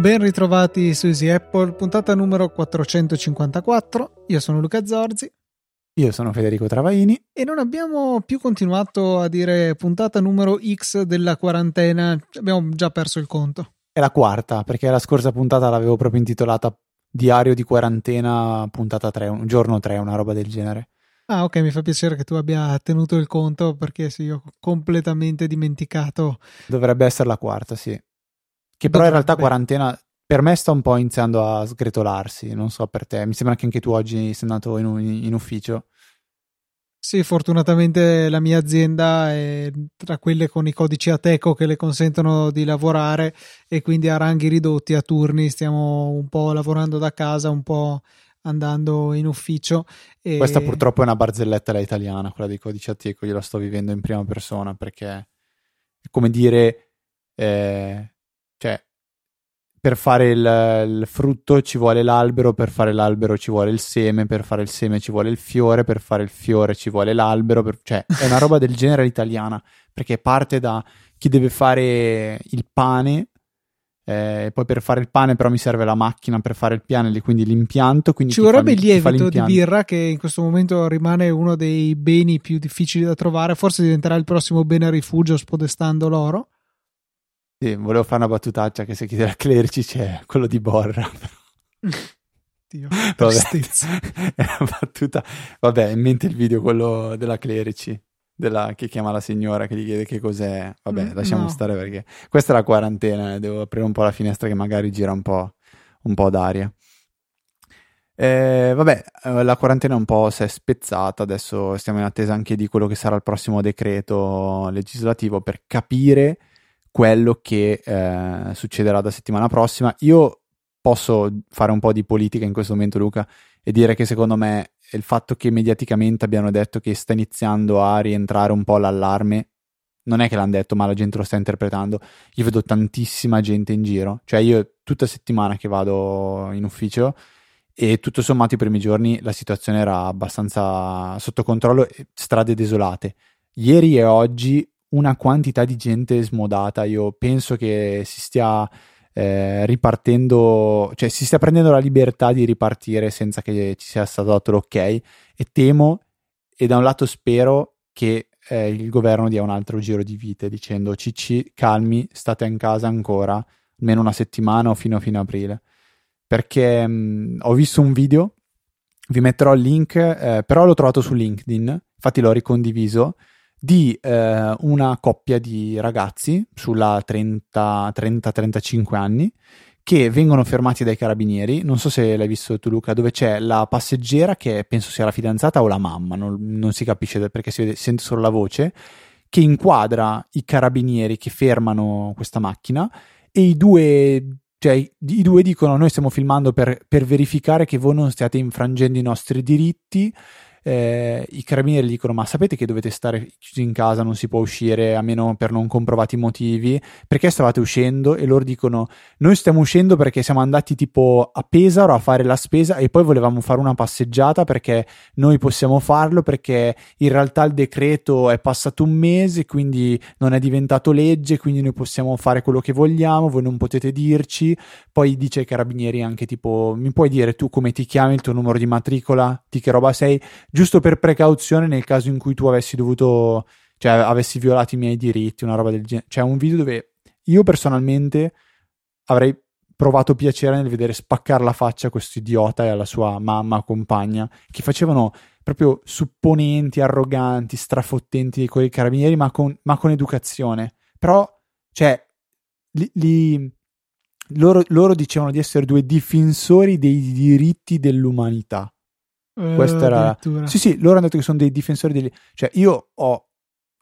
Ben ritrovati su Easy Apple, puntata numero 454. Io sono Luca Zorzi. Io sono Federico Travaini. E non abbiamo più continuato a dire puntata numero X della quarantena. Abbiamo già perso il conto. È la quarta, perché la scorsa puntata l'avevo proprio intitolata Diario di quarantena, puntata 3, un giorno 3, una roba del genere. Ah, ok, mi fa piacere che tu abbia tenuto il conto, perché sì, ho completamente dimenticato. Dovrebbe essere la quarta, sì. Che però in realtà quarantena per me sta un po' iniziando a sgretolarsi, non so per te, mi sembra che anche tu oggi sei andato in ufficio. Sì, fortunatamente la mia azienda è tra quelle con i codici Ateco che le consentono di lavorare e quindi a ranghi ridotti, a turni, stiamo un po' lavorando da casa, un po' andando in ufficio. E... Questa purtroppo è una barzelletta alla italiana, quella dei codici Ateco, io la sto vivendo in prima persona perché è come dire... Cioè, per fare il frutto ci vuole l'albero, per fare l'albero ci vuole il seme, per fare il seme ci vuole il fiore, per fare il fiore ci vuole l'albero, cioè è una roba del genere italiana, perché parte da chi deve fare il pane, poi per fare il pane però mi serve la macchina per fare il piano, quindi l'impianto. Quindi ci vorrebbe il lievito di birra, che in questo momento rimane uno dei beni più difficili da trovare, forse diventerà il prossimo bene a rifugio spodestando l'oro. Sì, volevo fare una battutaccia che se chiede a Clerici c'è quello di Borra. Dio, è una battuta. Vabbè, in mente il video quello della Clerici, che chiama la signora che gli chiede che cos'è. Vabbè, lasciamo stare perché questa è la quarantena, devo aprire un po' la finestra che magari gira un po' d'aria. Vabbè, la quarantena un po' si è spezzata, adesso stiamo in attesa anche di quello che sarà il prossimo decreto legislativo per capire quello che succederà da settimana prossima. Io posso fare un po' di politica in questo momento, Luca, e dire che secondo me il fatto che mediaticamente abbiano detto che sta iniziando a rientrare un po' l'allarme, non è che l'hanno detto ma la gente lo sta interpretando, io vedo tantissima gente in giro, cioè io tutta settimana che vado in ufficio e tutto sommato i primi giorni la situazione era abbastanza sotto controllo, strade desolate. Ieri e oggi una quantità di gente smodata, io penso che si stia ripartendo, cioè si stia prendendo la libertà di ripartire senza che ci sia stato dato l'ok, e temo, e da un lato spero, che il governo dia un altro giro di vite dicendo cicci, calmi, state in casa ancora almeno una settimana o fino a aprile, perché ho visto un video, vi metterò il link, però l'ho trovato su LinkedIn, infatti l'ho ricondiviso, di una coppia di ragazzi sulla 30-35 anni che vengono fermati dai carabinieri, non so se l'hai visto tu Luca, dove c'è la passeggera che penso sia la fidanzata o la mamma, non si capisce perché si sente solo la voce, che inquadra i carabinieri che fermano questa macchina e i due dicono noi stiamo filmando per verificare che voi non stiate infrangendo i nostri diritti. I carabinieri dicono ma sapete che dovete stare in casa, non si può uscire a meno per non comprovati motivi, perché stavate uscendo? E loro dicono noi stiamo uscendo perché siamo andati tipo a Pesaro a fare la spesa e poi volevamo fare una passeggiata perché noi possiamo farlo, perché in realtà il decreto è passato un mese quindi non è diventato legge, quindi noi possiamo fare quello che vogliamo, voi non potete dirci. Poi dice ai carabinieri anche tipo mi puoi dire tu come ti chiami, il tuo numero di matricola, di che roba sei, giusto per precauzione nel caso in cui tu avessi dovuto, cioè avessi violato i miei diritti, una roba del genere. Cioè un video dove io personalmente avrei provato piacere nel vedere spaccare la faccia a questo idiota e alla sua mamma, compagna, che facevano proprio supponenti, arroganti, strafottenti con i carabinieri, ma con educazione. Però, cioè, loro dicevano di essere due difensori dei diritti dell'umanità. Questa era... Sì, loro hanno detto che sono dei difensori degli... Cioè io ho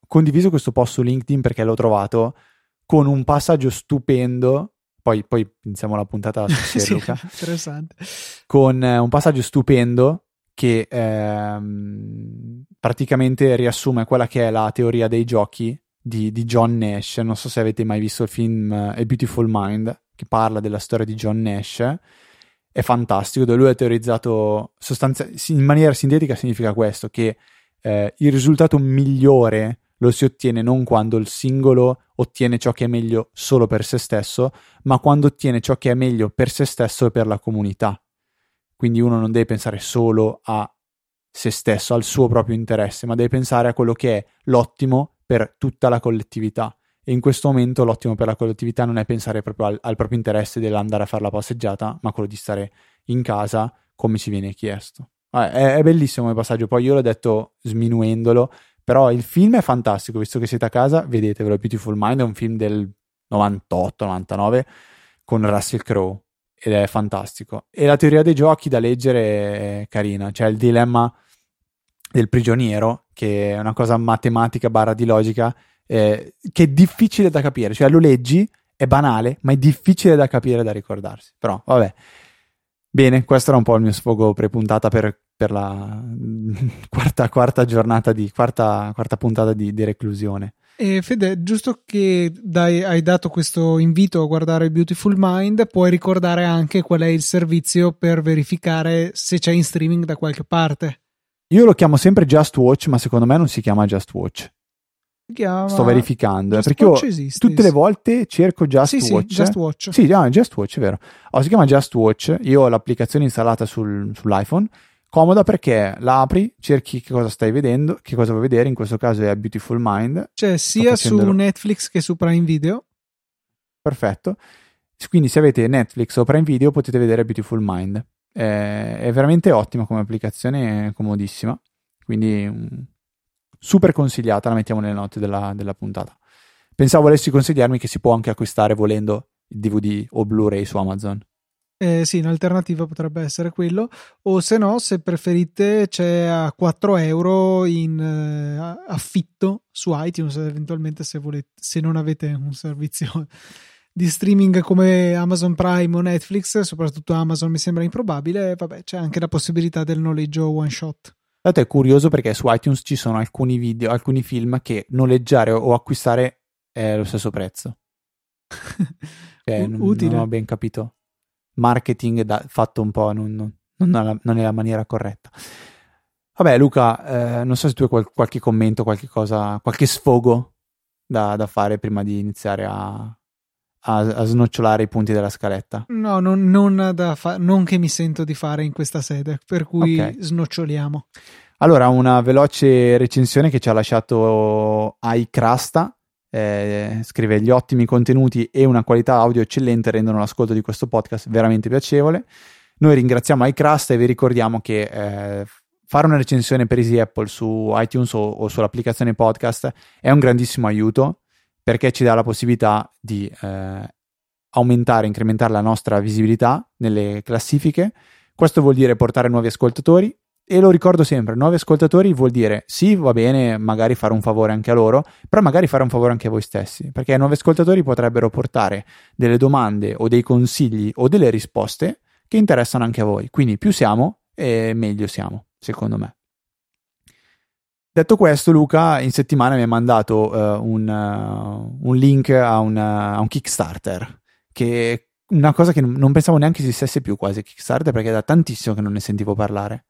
condiviso questo post su LinkedIn perché l'ho trovato con un passaggio stupendo, poi pensiamo alla puntata sì, Luca, interessante, con un passaggio stupendo che praticamente riassume quella che è la teoria dei giochi di John Nash. Non so se avete mai visto il film A Beautiful Mind, che parla della storia di John Nash. è fantastico, dove lui ha teorizzato in maniera sintetica, significa questo, che il risultato migliore lo si ottiene non quando il singolo ottiene ciò che è meglio solo per se stesso, ma quando ottiene ciò che è meglio per se stesso e per la comunità. Quindi uno non deve pensare solo a se stesso, al suo proprio interesse, ma deve pensare a quello che è l'ottimo per tutta la collettività. E in questo momento l'ottimo per la collettività non è pensare proprio al proprio interesse dell'andare a fare la passeggiata, ma quello di stare in casa come ci viene chiesto. È bellissimo il passaggio, poi io l'ho detto sminuendolo, però il film è fantastico, visto che siete a casa vedetevelo. Beautiful Mind è un film del 98-99 con Russell Crowe ed è fantastico, e la teoria dei giochi da leggere è carina, cioè il dilemma del prigioniero, che è una cosa matematica barra di logica, che è difficile da capire, cioè lo leggi, è banale, ma è difficile da capire e da ricordarsi. Però vabbè, bene, questo era un po' il mio sfogo prepuntata per la quarta giornata di quarta puntata di reclusione. Fede, giusto che hai dato questo invito a guardare Beautiful Mind, puoi ricordare anche qual è il servizio per verificare se c'è in streaming da qualche parte? Io lo chiamo sempre Just Watch, ma secondo me non si chiama Just Watch. Sto verificando Just, perché io tutte le volte cerco Just Watch. Sì, Just Watch, è vero. Si chiama Just Watch. Io ho l'applicazione installata sull'iPhone, comoda perché la apri, cerchi che cosa stai vedendo, che cosa vuoi vedere. In questo caso è Beautiful Mind, cioè sia su Netflix che su Prime Video. Perfetto, quindi se avete Netflix o Prime Video potete vedere Beautiful Mind. È veramente ottima come applicazione, è comodissima, quindi super consigliata. La mettiamo nelle note della puntata. Pensavo volessi consigliarmi che si può anche acquistare, volendo, il DVD o Blu-ray su Amazon. Sì, un'alternativa potrebbe essere quello, o se no, se preferite, c'è a 4 euro in affitto su iTunes, eventualmente se non avete un servizio di streaming come Amazon Prime o Netflix. Soprattutto Amazon mi sembra improbabile. Vabbè, c'è anche la possibilità del noleggio one shot. Dato è curioso perché su iTunes ci sono alcuni video, alcuni film che noleggiare o acquistare è lo stesso prezzo. Utile. Non ho ben capito. Marketing fatto un po' non è la maniera corretta. Vabbè, Luca, non so se tu hai qualche commento, qualche cosa, qualche sfogo da fare prima di iniziare a snocciolare i punti della scaletta. No, non che mi sento di fare in questa sede, per cui okay, snoccioliamo. Allora, una veloce recensione che ci ha lasciato iCrasta. Scrive: gli ottimi contenuti e una qualità audio eccellente rendono l'ascolto di questo podcast veramente piacevole. Noi ringraziamo iCrust e vi ricordiamo che fare una recensione per Easy Apple su iTunes o sull'applicazione podcast è un grandissimo aiuto, perché ci dà la possibilità di incrementare la nostra visibilità nelle classifiche. Questo vuol dire portare nuovi ascoltatori, e lo ricordo sempre, nuovi ascoltatori vuol dire, sì, va bene, magari fare un favore anche a loro, però magari fare un favore anche a voi stessi, perché nuovi ascoltatori potrebbero portare delle domande o dei consigli o delle risposte che interessano anche a voi. Quindi più siamo e meglio siamo, secondo me. Detto questo, Luca in settimana mi ha mandato un link a un Kickstarter, che è una cosa che non pensavo neanche esistesse più, quasi Kickstarter, perché da tantissimo che non ne sentivo parlare.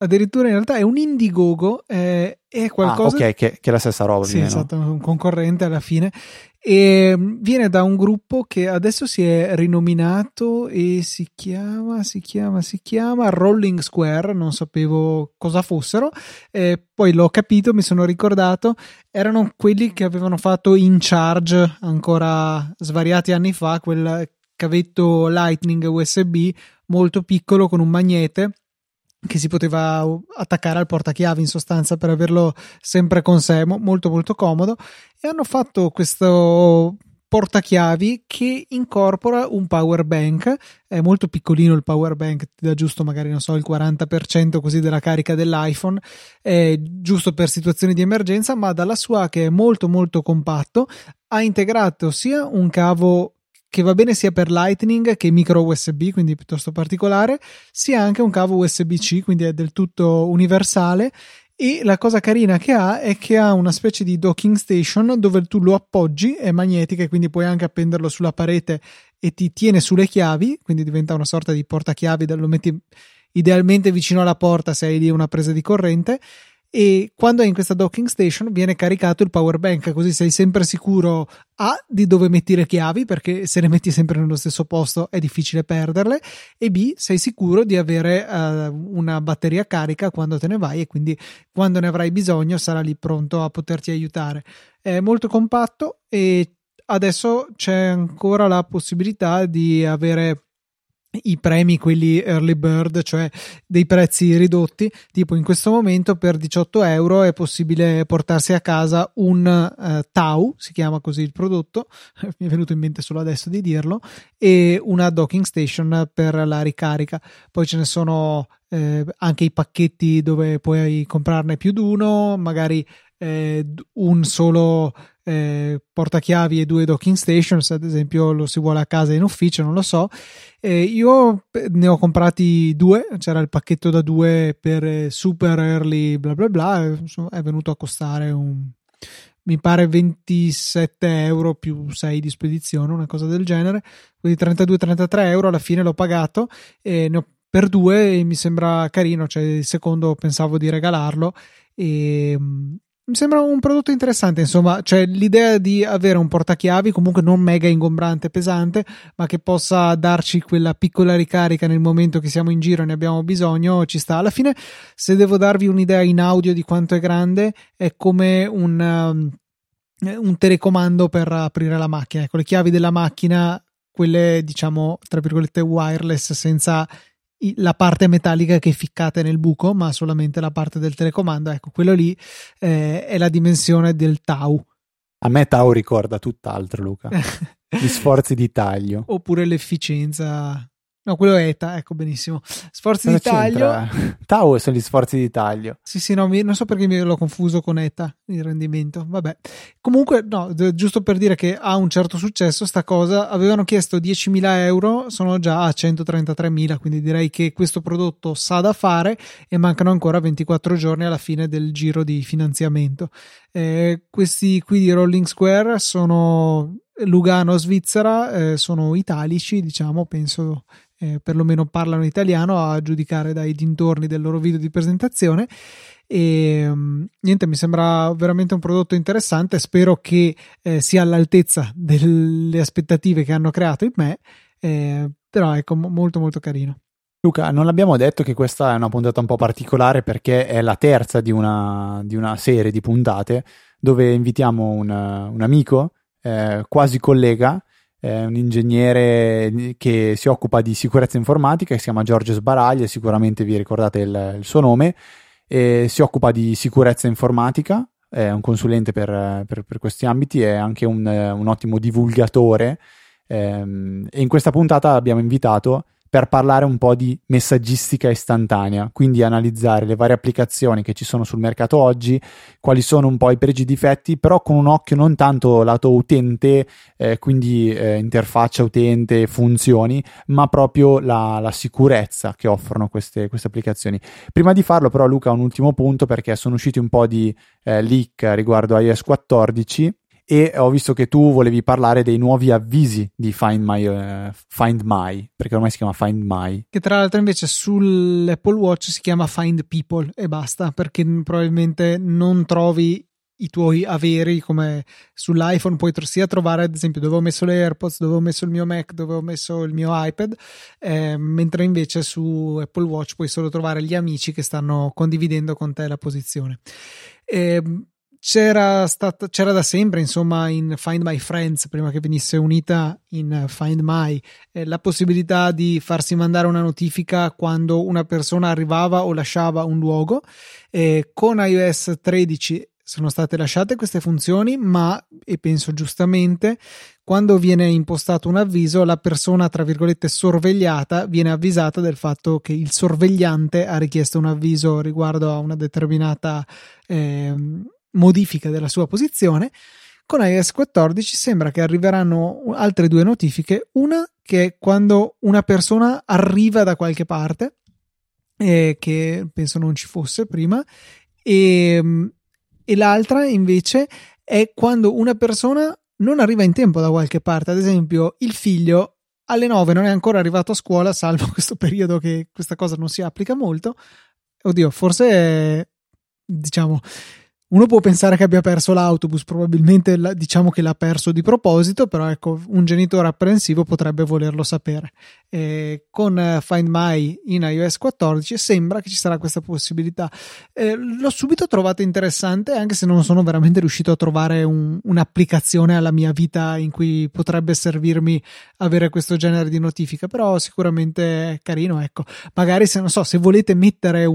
Addirittura in realtà è un Indiegogo, è qualcosa... Ah, ok, che è la stessa roba. Sì, esatto, un concorrente alla fine. E viene da un gruppo che adesso si è rinominato e si chiama Rolling Square, non sapevo cosa fossero, poi l'ho capito, mi sono ricordato, erano quelli che avevano fatto In Charge ancora svariati anni fa, quel cavetto Lightning USB molto piccolo con un magnete che si poteva attaccare al portachiavi, in sostanza, per averlo sempre con sé, molto molto comodo. E hanno fatto questo portachiavi che incorpora un power bank. È molto piccolino il power bank, ti dà giusto magari, non so, il 40% così della carica dell'iPhone, è giusto per situazioni di emergenza, ma dalla sua che è molto molto compatto ha integrato sia un cavo che va bene sia per Lightning che micro USB, quindi piuttosto particolare, sia anche un cavo USB-C, quindi è del tutto universale, E la cosa carina che ha è che ha una specie di docking station dove tu lo appoggi, è magnetica e quindi puoi anche appenderlo sulla parete e ti tiene sulle chiavi, quindi diventa una sorta di portachiavi, lo metti idealmente vicino alla porta se hai lì una presa di corrente, e quando è in questa docking station viene caricato il power bank, così sei sempre sicuro di dove metti le chiavi, perché se le metti sempre nello stesso posto è difficile perderle, e b, sei sicuro di avere una batteria carica quando te ne vai, e quindi quando ne avrai bisogno sarà lì pronto a poterti aiutare. È molto compatto e adesso c'è ancora la possibilità di avere i premi, quelli early bird, cioè dei prezzi ridotti, tipo in questo momento per €18 è possibile portarsi a casa un Tau, si chiama così il prodotto, mi è venuto in mente solo adesso di dirlo, e una docking station per la ricarica. Poi ce ne sono anche i pacchetti dove puoi comprarne più di uno, magari un solo portachiavi e 2 docking station, se ad esempio lo si vuole a casa e in ufficio, non lo so. Io ne ho comprati 2, c'era il pacchetto da 2 per super early bla bla bla, è venuto a costare mi pare €27 più 6 di spedizione, una cosa del genere, quindi €32-33 alla fine l'ho pagato, e ne ho per 2 e mi sembra carino, cioè il secondo pensavo di regalarlo, e mi sembra un prodotto interessante, insomma, cioè l'idea di avere un portachiavi comunque non mega ingombrante e pesante, ma che possa darci quella piccola ricarica nel momento che siamo in giro e ne abbiamo bisogno, ci sta. Alla fine, se devo darvi un'idea in audio di quanto è grande, è come un telecomando per aprire la macchina, ecco, le chiavi della macchina, quelle diciamo tra virgolette wireless, senza la parte metallica che ficcate nel buco, ma solamente la parte del telecomando, ecco, quello lì è la dimensione del Tau. A me Tau ricorda tutt'altro, Luca. Gli sforzi di taglio. Oppure l'efficienza. No, quello è ecco, benissimo. Sforzi di taglio. Tau sono gli sforzi di taglio. Sì, no, non so perché l'ho confuso con ETA, il rendimento. Vabbè. Comunque, no, giusto per dire che ha un certo successo sta cosa. Avevano chiesto €10.000, sono già a 133.000, quindi direi che questo prodotto sa da fare, e mancano ancora 24 giorni alla fine del giro di finanziamento. Questi qui di Rolling Square sono Lugano, Svizzera, sono italici, diciamo, penso perlomeno parlano italiano, a giudicare dai dintorni del loro video di presentazione, e niente, mi sembra veramente un prodotto interessante, spero che sia all'altezza delle aspettative che hanno creato in me, però ecco, molto molto carino. Luca, non l'abbiamo detto che questa è una puntata un po' particolare, perché è la terza di una serie di puntate dove invitiamo un amico, quasi collega, un ingegnere che si occupa di sicurezza informatica, che si chiama Giorgio Sbaraglia, sicuramente vi ricordate il suo nome, e si occupa di sicurezza informatica, è un consulente per questi ambiti, è anche un ottimo divulgatore, e in questa puntata abbiamo invitato per parlare un po' di messaggistica istantanea, quindi analizzare le varie applicazioni che ci sono sul mercato oggi, quali sono un po' i pregi e i difetti, però con un occhio non tanto lato utente, quindi interfaccia utente, funzioni, ma proprio la sicurezza che offrono queste applicazioni. Prima di farlo però, Luca, un ultimo punto, perché sono usciti un po' di leak riguardo iOS 14, e ho visto che tu volevi parlare dei nuovi avvisi di Find My, perché ormai si chiama Find My, che tra l'altro invece sull'Apple Watch si chiama Find People e basta, perché probabilmente non trovi i tuoi averi come sull'iPhone, puoi sia trovare ad esempio dove ho messo le AirPods, dove ho messo il mio Mac, dove ho messo il mio iPad, mentre invece su Apple Watch puoi solo trovare gli amici che stanno condividendo con te la posizione. C'era da sempre, insomma, in Find My Friends, prima che venisse unita in Find My, la possibilità di farsi mandare una notifica quando una persona arrivava o lasciava un luogo. Con iOS 13 sono state lasciate queste funzioni, ma, e penso giustamente, quando viene impostato un avviso, la persona tra virgolette sorvegliata viene avvisata del fatto che il sorvegliante ha richiesto un avviso riguardo a una determinata modifica della sua posizione. Con iOS 14 sembra che arriveranno altre 2 notifiche, una che è quando una persona arriva da qualche parte, che penso non ci fosse prima, E l'altra invece è quando una persona non arriva in tempo da qualche parte, ad esempio il figlio alle 9 non è ancora arrivato a scuola, salvo questo periodo che questa cosa non si applica molto. Oddio, forse è, diciamo, uno può pensare che abbia perso l'autobus, probabilmente diciamo che l'ha perso di proposito, però ecco, un genitore apprensivo potrebbe volerlo sapere. Con Find My in iOS 14 sembra che ci sarà questa possibilità. L'ho subito trovata interessante, anche se non sono veramente riuscito a trovare un'applicazione alla mia vita in cui potrebbe servirmi avere questo genere di notifica, però sicuramente è carino, ecco. Magari se non so, se volete mettere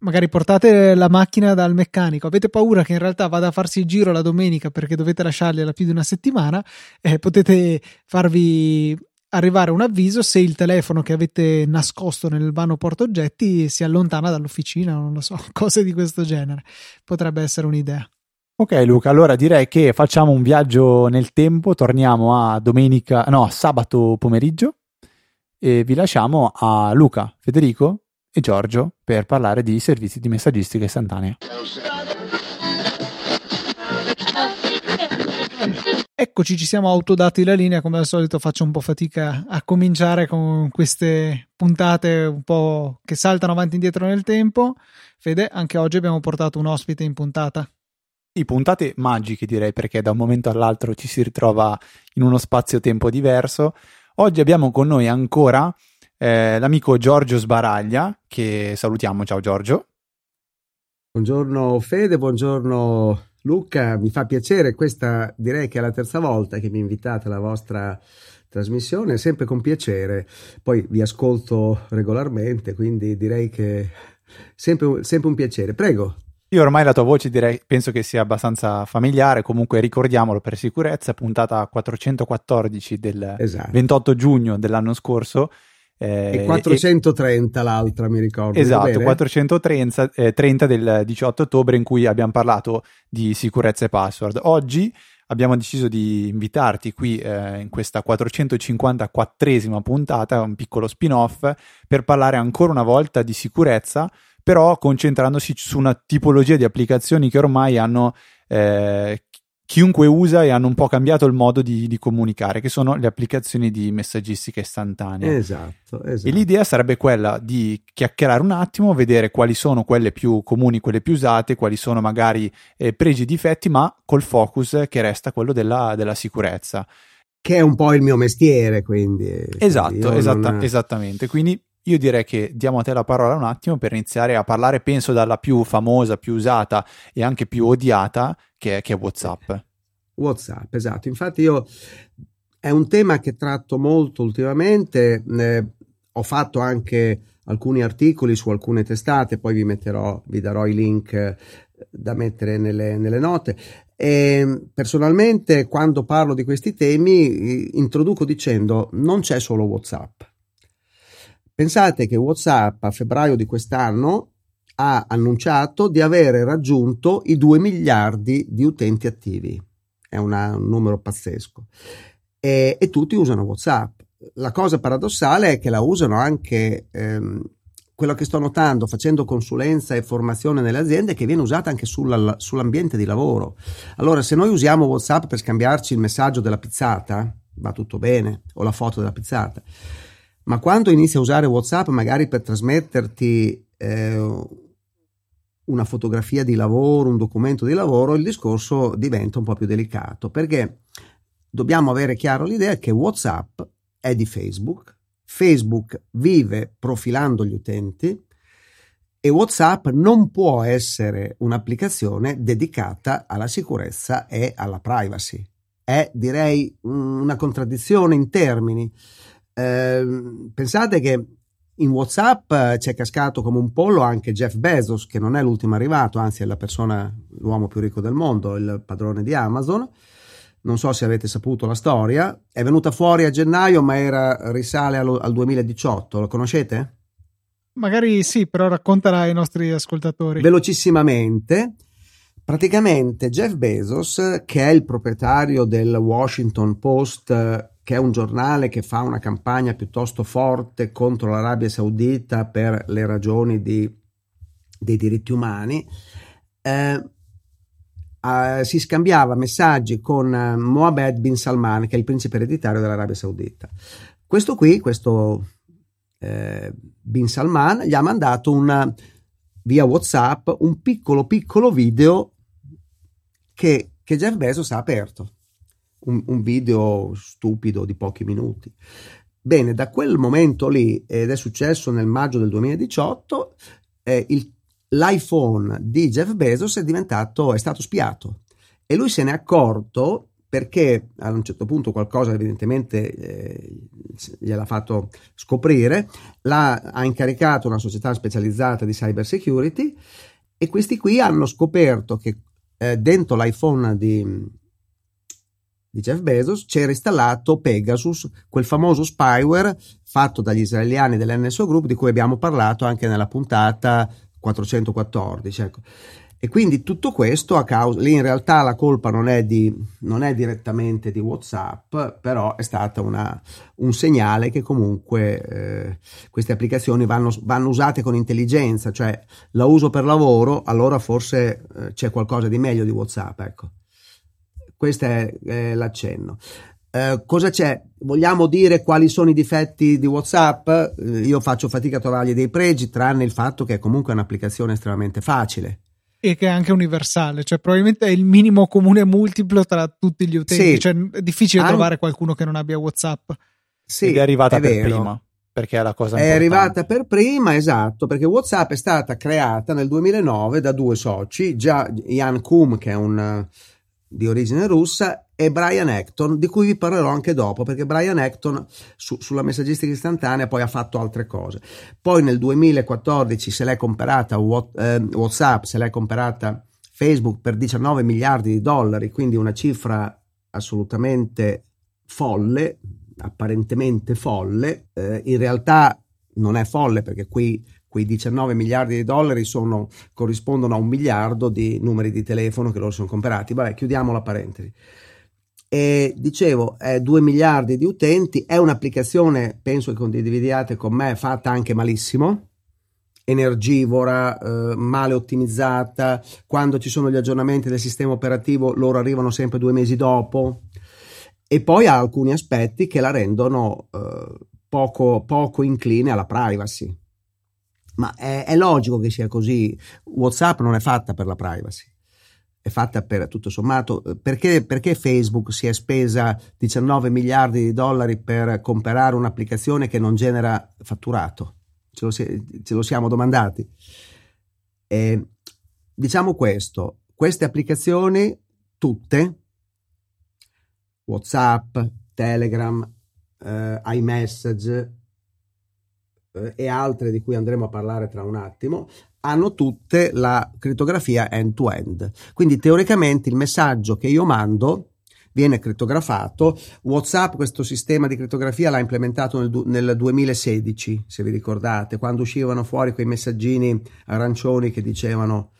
magari portate la macchina dal meccanico, avete paura che in realtà vada a farsi il giro la domenica perché dovete lasciargliela più di una settimana, potete farvi arrivare un avviso se il telefono che avete nascosto nel vano portaoggetti si allontana dall'officina, non lo so, cose di questo genere. Potrebbe essere un'idea. Ok Luca, allora direi che facciamo un viaggio nel tempo, torniamo a sabato pomeriggio e vi lasciamo a Luca, Federico e Giorgio per parlare di servizi di messaggistica istantanea. Eccoci, ci siamo autodati la linea, come al solito faccio un po' fatica a cominciare con queste puntate un po' che saltano avanti e indietro nel tempo. Fede, anche oggi abbiamo portato un ospite in puntata. Sì, puntate magiche direi, perché da un momento all'altro ci si ritrova in uno spazio-tempo diverso. Oggi abbiamo con noi ancora l'amico Giorgio Sbaraglia, che salutiamo. Ciao Giorgio. Buongiorno Fede, buongiorno Luca, mi fa piacere, questa direi che è la terza volta che mi invitate alla vostra trasmissione, sempre con piacere, poi vi ascolto regolarmente, quindi direi che sempre un piacere. Prego. Io ormai la tua voce direi, penso che sia abbastanza familiare, comunque ricordiamolo per sicurezza, puntata 414 del 28 giugno dell'anno scorso. E 430 l'altra, mi ricordo. Esatto, 430 del 18 ottobre in cui abbiamo parlato di sicurezza e password. Oggi abbiamo deciso di invitarti qui in questa 454esima puntata, un piccolo spin-off, per parlare ancora una volta di sicurezza, però concentrandosi su una tipologia di applicazioni che ormai hanno chiunque usa e hanno un po' cambiato il modo di comunicare, che sono le applicazioni di messaggistica istantanea. Esatto. E l'idea sarebbe quella di chiacchierare un attimo, vedere quali sono quelle più comuni, quelle più usate, quali sono magari pregi e difetti, ma col focus che resta quello della sicurezza. Che è un po' il mio mestiere, quindi. Esattamente. Quindi io direi che diamo a te la parola un attimo per iniziare a parlare, penso, dalla più famosa, più usata e anche più odiata, che è WhatsApp, esatto. Infatti è un tema che tratto molto ultimamente, ho fatto anche alcuni articoli su alcune testate, poi vi darò i link da mettere nelle note. E personalmente quando parlo di questi temi introduco dicendo: non c'è solo WhatsApp. Pensate che WhatsApp a febbraio di quest'anno ha annunciato di avere raggiunto i 2 miliardi di utenti attivi. È un numero pazzesco. E tutti usano WhatsApp. La cosa paradossale è che la usano anche, quello che sto notando facendo consulenza e formazione nelle aziende, che viene usata anche sull'ambiente di lavoro. Allora, se noi usiamo WhatsApp per scambiarci il messaggio della pizzata, va tutto bene, o la foto della pizzata. Ma quando inizi a usare WhatsApp magari per trasmetterti una fotografia di lavoro, un documento di lavoro, il discorso diventa un po' più delicato, perché dobbiamo avere chiaro l'idea che WhatsApp è di Facebook. Facebook vive profilando gli utenti e WhatsApp non può essere un'applicazione dedicata alla sicurezza e alla privacy. È, direi, una contraddizione in termini. Pensate che in WhatsApp c'è cascato come un pollo anche Jeff Bezos, che non è l'ultimo arrivato, anzi è l'uomo più ricco del mondo, il padrone di Amazon. Non so se avete saputo la storia, è venuta fuori a gennaio, ma risale al 2018. Lo conoscete? Magari sì, però raccontala ai nostri ascoltatori. Velocissimamente, praticamente Jeff Bezos, che è il proprietario del Washington Post, che è un giornale che fa una campagna piuttosto forte contro l'Arabia Saudita per le ragioni di dei diritti umani, si scambiava messaggi con Mohammed bin Salman, che è il principe ereditario dell'Arabia Saudita. Questo qui, bin Salman, gli ha mandato via WhatsApp un piccolo video che Jeff Bezos ha aperto, un video stupido di pochi minuti. Bene, da quel momento lì, ed è successo nel maggio del 2018, l'iPhone di Jeff Bezos è stato spiato, e lui se n'è accorto perché a un certo punto qualcosa evidentemente gliel'ha fatto scoprire, ha incaricato una società specializzata di cyber security, e questi qui hanno scoperto che dentro l'iPhone di Jeff Bezos c'era installato Pegasus, quel famoso spyware fatto dagli israeliani dell'NSO Group, di cui abbiamo parlato anche nella puntata 414, ecco. E quindi tutto questo a causa, lì in realtà la colpa non è direttamente di WhatsApp, però è stato un segnale che comunque queste applicazioni vanno usate con intelligenza, cioè la uso per lavoro, allora forse c'è qualcosa di meglio di WhatsApp, ecco. Questo è l'accenno. Cosa c'è? Vogliamo dire quali sono i difetti di WhatsApp? Io faccio fatica a trovargli dei pregi, tranne il fatto che è comunque un'applicazione estremamente facile. E che è anche universale, cioè probabilmente è il minimo comune multiplo tra tutti gli utenti, sì. Cioè è difficile trovare qualcuno che non abbia WhatsApp. Sì, ed è arrivata prima, perché è la cosa importante. È arrivata per prima, esatto, perché WhatsApp è stata creata nel 2009 da due soci, già Jan Koum, che è di origine russa, e Brian Acton, di cui vi parlerò anche dopo, perché Brian Acton sulla messaggistica istantanea poi ha fatto altre cose. Poi nel 2014 se l'è comprata WhatsApp, se l'è comprata Facebook per 19 miliardi di dollari, quindi una cifra assolutamente folle, apparentemente folle, in realtà non è folle, perché quei 19 miliardi di dollari corrispondono a 1 miliardo di numeri di telefono che loro sono comprati. Vabbè, chiudiamo la parentesi. E dicevo, 2 miliardi di utenti, è un'applicazione, penso che condividiate con me, fatta anche malissimo, energivora, male ottimizzata. Quando ci sono gli aggiornamenti del sistema operativo loro arrivano sempre 2 mesi dopo, e poi ha alcuni aspetti che la rendono poco incline alla privacy. Ma è logico che sia così. WhatsApp non è fatta per la privacy, è fatta per, tutto sommato, perché Facebook si è spesa 19 miliardi di dollari per comprare un'applicazione che non genera fatturato? Ce lo siamo domandati. Diciamo questo, queste applicazioni tutte, WhatsApp, Telegram, iMessage e altre di cui andremo a parlare tra un attimo, hanno tutte la crittografia end-to-end. Quindi teoricamente il messaggio che io mando viene crittografato. WhatsApp questo sistema di crittografia l'ha implementato nel 2016, se vi ricordate, quando uscivano fuori quei messaggini arancioni che dicevano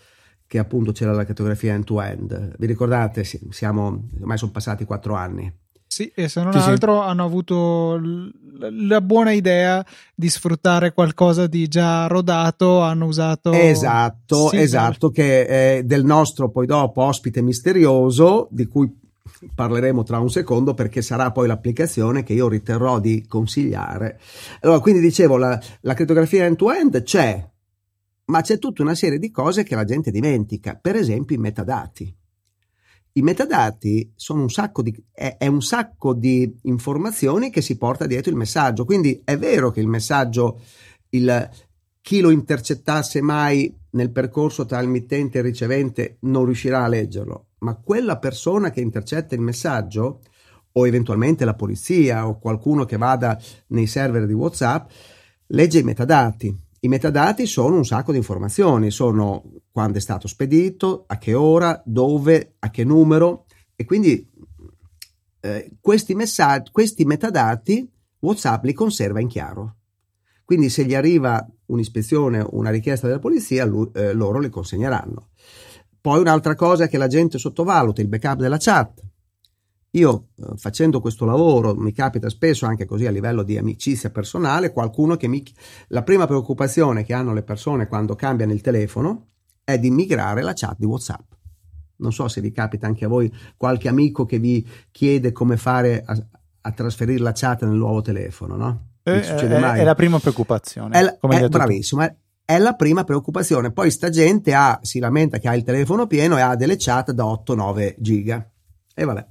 che appunto c'era la crittografia end-to-end. Vi ricordate? Sì, ormai sono passati 4 anni. Sì, e se non altro hanno avuto la buona idea di sfruttare qualcosa di già rodato, hanno usato esatto, che è del nostro poi dopo ospite misterioso, di cui parleremo tra un secondo, perché sarà poi l'applicazione che io riterrò di consigliare. Allora, quindi dicevo, la crittografia end-to-end c'è, ma c'è tutta una serie di cose che la gente dimentica, per esempio i metadati. I metadati sono un sacco di informazioni che si porta dietro il messaggio. Quindi è vero che il messaggio, chi lo intercettasse mai nel percorso tra il mittente e il ricevente non riuscirà a leggerlo, ma quella persona che intercetta il messaggio, o eventualmente la polizia o qualcuno che vada nei server di WhatsApp, legge i metadati. I metadati sono un sacco di informazioni, sono quando è stato spedito, a che ora, dove, a che numero, e quindi questi metadati WhatsApp li conserva in chiaro. Quindi se gli arriva un'ispezione o una richiesta della polizia, loro li consegneranno. Poi un'altra cosa che la gente sottovaluta, il backup della chat. Io facendo questo lavoro mi capita spesso anche così a livello di amicizia personale qualcuno che la prima preoccupazione che hanno le persone quando cambiano il telefono è di migrare la chat di WhatsApp. Non so se vi capita anche a voi qualche amico che vi chiede come fare a trasferire la chat nel nuovo telefono, no? È la prima preoccupazione. È la prima preoccupazione. Poi sta gente si lamenta che ha il telefono pieno e ha delle chat da 8-9 giga. E vabbè.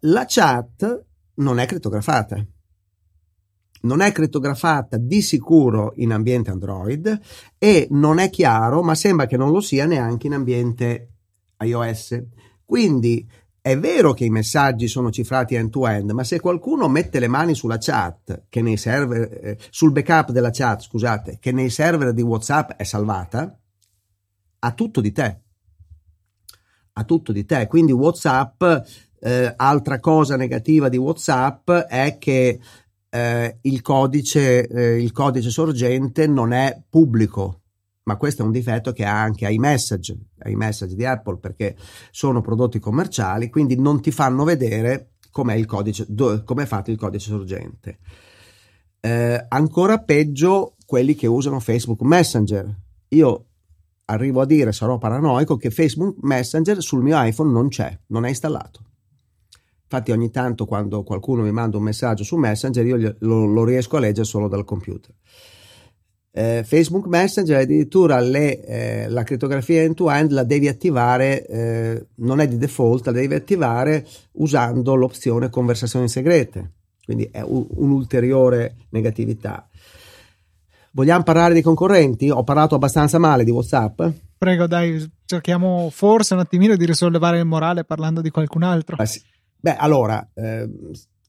La chat non è crittografata. Non è crittografata di sicuro in ambiente Android e non è chiaro, ma sembra che non lo sia neanche in ambiente iOS. Quindi è vero che i messaggi sono cifrati end-to-end, ma se qualcuno mette le mani sulla chat, che nei server, sul backup della chat, scusate, che nei server di WhatsApp è salvata, ha tutto di te. Ha tutto di te. Quindi WhatsApp, altra cosa negativa di WhatsApp è che il codice sorgente non è pubblico, ma questo è un difetto che ha anche iMessage di Apple, perché sono prodotti commerciali, quindi non ti fanno vedere com'è il codice, come è fatto il codice sorgente. Ancora peggio quelli che usano Facebook Messenger. Io arrivo a dire, sarò paranoico, che Facebook Messenger sul mio iPhone non c'è, non è installato. Infatti ogni tanto quando qualcuno mi manda un messaggio su Messenger io lo riesco a leggere solo dal computer. Facebook Messenger addirittura la crittografia end-to-end la devi attivare, non è di default, la devi attivare usando l'opzione conversazioni segrete, quindi è un'ulteriore negatività. Vogliamo parlare di concorrenti? Ho parlato abbastanza male di WhatsApp. Prego, dai, cerchiamo forse un attimino di risollevare il morale parlando di qualcun altro. Sì. Beh, allora,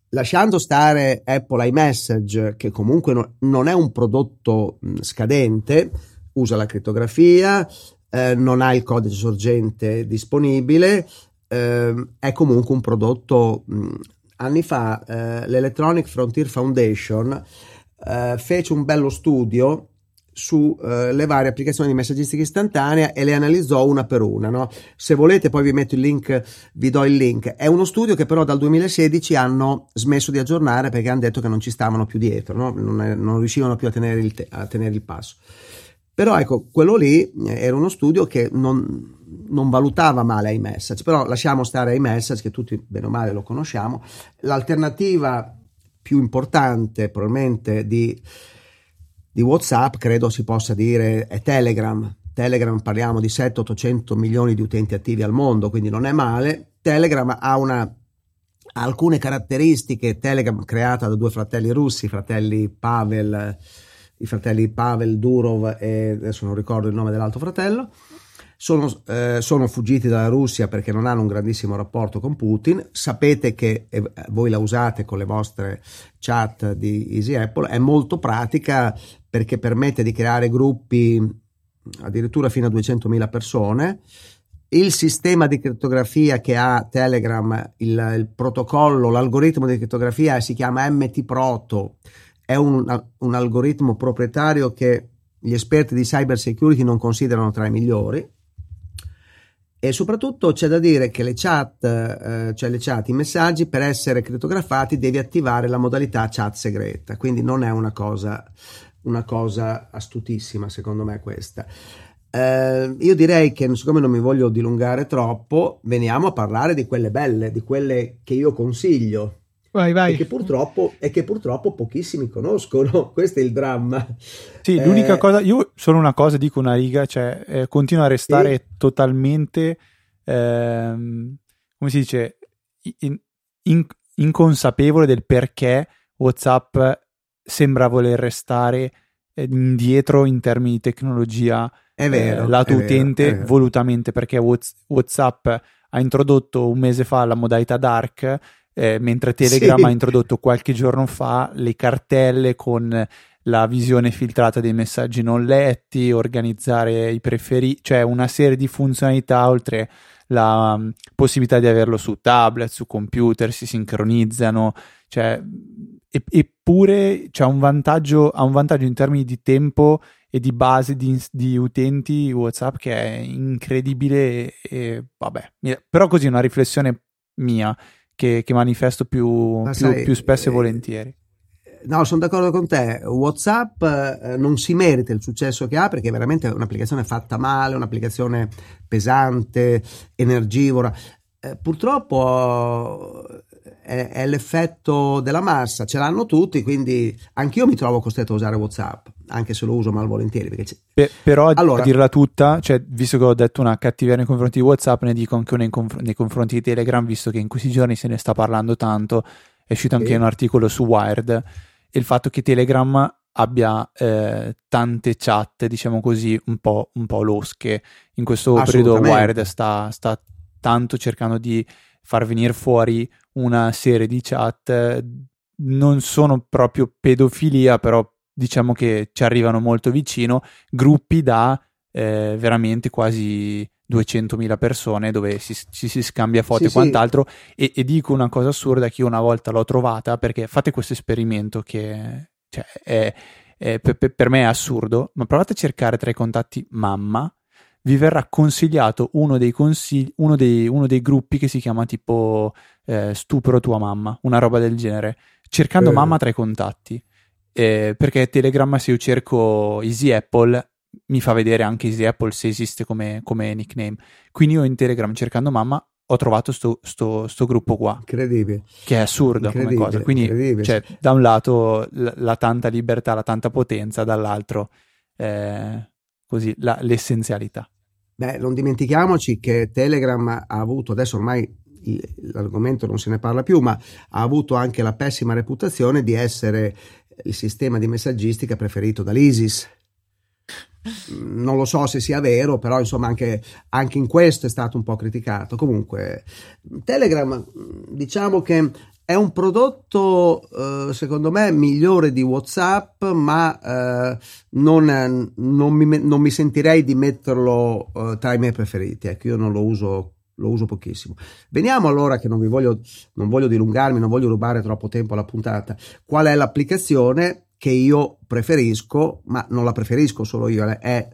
lasciando stare Apple iMessage, che comunque non è un prodotto scadente, usa la crittografia, non ha il codice sorgente disponibile, è comunque un prodotto. Anni fa l'Electronic Frontier Foundation fece un bello studio sulle varie applicazioni di messaggistica istantanea e le analizzò una per una, no? Se volete poi vi do il link. È uno studio che però dal 2016 hanno smesso di aggiornare perché hanno detto che non ci stavano più dietro, no? Non riuscivano più a tenere il passo. Però ecco, quello lì era uno studio che non valutava male iMessage, però lasciamo stare iMessage che tutti bene o male lo conosciamo. L'alternativa più importante probabilmente di WhatsApp, credo si possa dire, è Telegram. Telegram, parliamo di 700-800 milioni di utenti attivi al mondo, quindi non è male. Telegram ha alcune caratteristiche. Telegram creata da due fratelli russi, i fratelli Pavel Durov e adesso non ricordo il nome dell'altro fratello. Sono fuggiti dalla Russia perché non hanno un grandissimo rapporto con Putin. Sapete che voi la usate con le vostre chat di Easy Apple, è molto pratica perché permette di creare gruppi addirittura fino a 200.000 persone. Il sistema di crittografia che ha Telegram, il protocollo, l'algoritmo di crittografia si chiama MTProto, è un algoritmo proprietario che gli esperti di cyber security non considerano tra i migliori. E soprattutto c'è da dire che i messaggi, per essere crittografati devi attivare la modalità chat segreta, quindi non è una cosa astutissima secondo me questa. Io direi che, siccome non mi voglio dilungare troppo, veniamo a parlare di quelle belle, di quelle che io consiglio. Vai. E che purtroppo pochissimi conoscono, questo è il dramma. Sì, l'unica cosa, io solo una cosa dico, una riga, cioè continuo a restare totalmente, come si dice, inconsapevole del perché WhatsApp sembra voler restare indietro in termini di tecnologia lato utente volutamente, perché WhatsApp ha introdotto un mese fa la modalità dark, mentre Telegram ha introdotto qualche giorno fa le cartelle con la visione filtrata dei messaggi non letti, organizzare i preferiti, cioè una serie di funzionalità oltre la possibilità di averlo su tablet, su computer, si sincronizzano, cioè, eppure c'è ha un vantaggio in termini di tempo e di base di utenti WhatsApp che è incredibile, però così una riflessione mia che manifesto più spesso e volentieri. No, sono d'accordo con te. WhatsApp non si merita il successo che ha, perché è veramente un'applicazione fatta male, un'applicazione pesante, energivora. Purtroppo è l'effetto della massa, ce l'hanno tutti, quindi anch'io mi trovo costretto a usare WhatsApp, anche se lo uso malvolentieri. Perché però, allora, a dirla tutta, cioè, visto che ho detto una cattiveria nei confronti di WhatsApp, ne dico anche una nei confronti di Telegram, visto che in questi giorni se ne sta parlando tanto. È uscito anche un articolo su Wired, e il fatto che Telegram abbia tante chat, diciamo così, un po' losche. In questo periodo Wired sta tanto cercando di far venire fuori una serie di chat, non sono proprio pedofilia, però diciamo che ci arrivano molto vicino, gruppi da veramente quasi 200.000 persone dove si scambia foto e quant'altro. E dico una cosa assurda, che io una volta l'ho trovata, perché fate questo esperimento che cioè, per me è assurdo, ma provate a cercare tra i contatti mamma, vi verrà consigliato uno dei gruppi che si chiama tipo stupro tua mamma, una roba del genere, cercando mamma tra i contatti, perché Telegram, se io cerco Easy Apple, mi fa vedere anche Easy Apple, se esiste come nickname. Quindi io in Telegram, cercando mamma, ho trovato sto gruppo qua. Incredibile. Che è assurdo come cosa. Quindi, cioè, da un lato la tanta libertà, la tanta potenza, dall'altro così l'essenzialità. Beh, non dimentichiamoci che Telegram ha avuto, adesso ormai l'argomento non se ne parla più, ma ha avuto anche la pessima reputazione di essere il sistema di messaggistica preferito dall'ISIS. Non lo so se sia vero, però insomma anche in questo è stato un po' criticato. Comunque Telegram, diciamo che è un prodotto secondo me migliore di WhatsApp, ma non mi sentirei di metterlo tra i miei preferiti. Ecco, io non lo uso pochissimo. Veniamo allora, che non voglio dilungarmi, non voglio rubare troppo tempo alla puntata. Qual è l'applicazione che io preferisco, ma non la preferisco solo io, è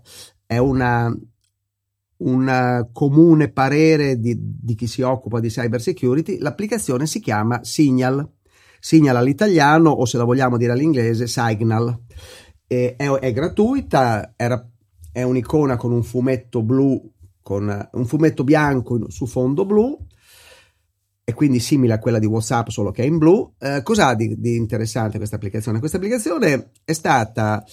un comune parere di chi si occupa di cyber security. L'applicazione si chiama Signal all'italiano, o se la vogliamo dire all'inglese, Signal. È gratuita, è un'icona con un fumetto blu, con un fumetto bianco su fondo blu, e quindi simile a quella di WhatsApp, solo che è in blu. Cos'ha di interessante questa applicazione? Questa applicazione è stata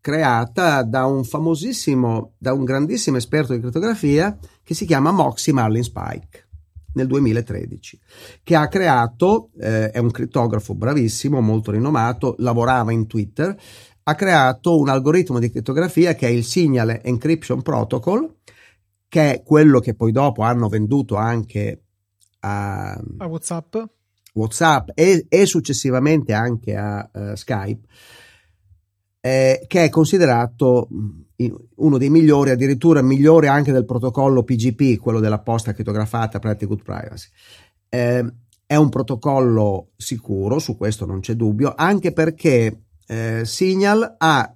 creata da un grandissimo esperto di crittografia che si chiama Moxie Marlinspike nel 2013, che ha creato, è un crittografo bravissimo, molto rinomato, lavorava in Twitter, ha creato un algoritmo di crittografia che è il Signal Encryption Protocol, che è quello che poi dopo hanno venduto anche a WhatsApp e successivamente anche a Skype, che è considerato uno dei migliori, addirittura migliore anche del protocollo PGP, quello della posta crittografata Pretty Good Privacy. È un protocollo sicuro, su questo non c'è dubbio, anche perché Signal ha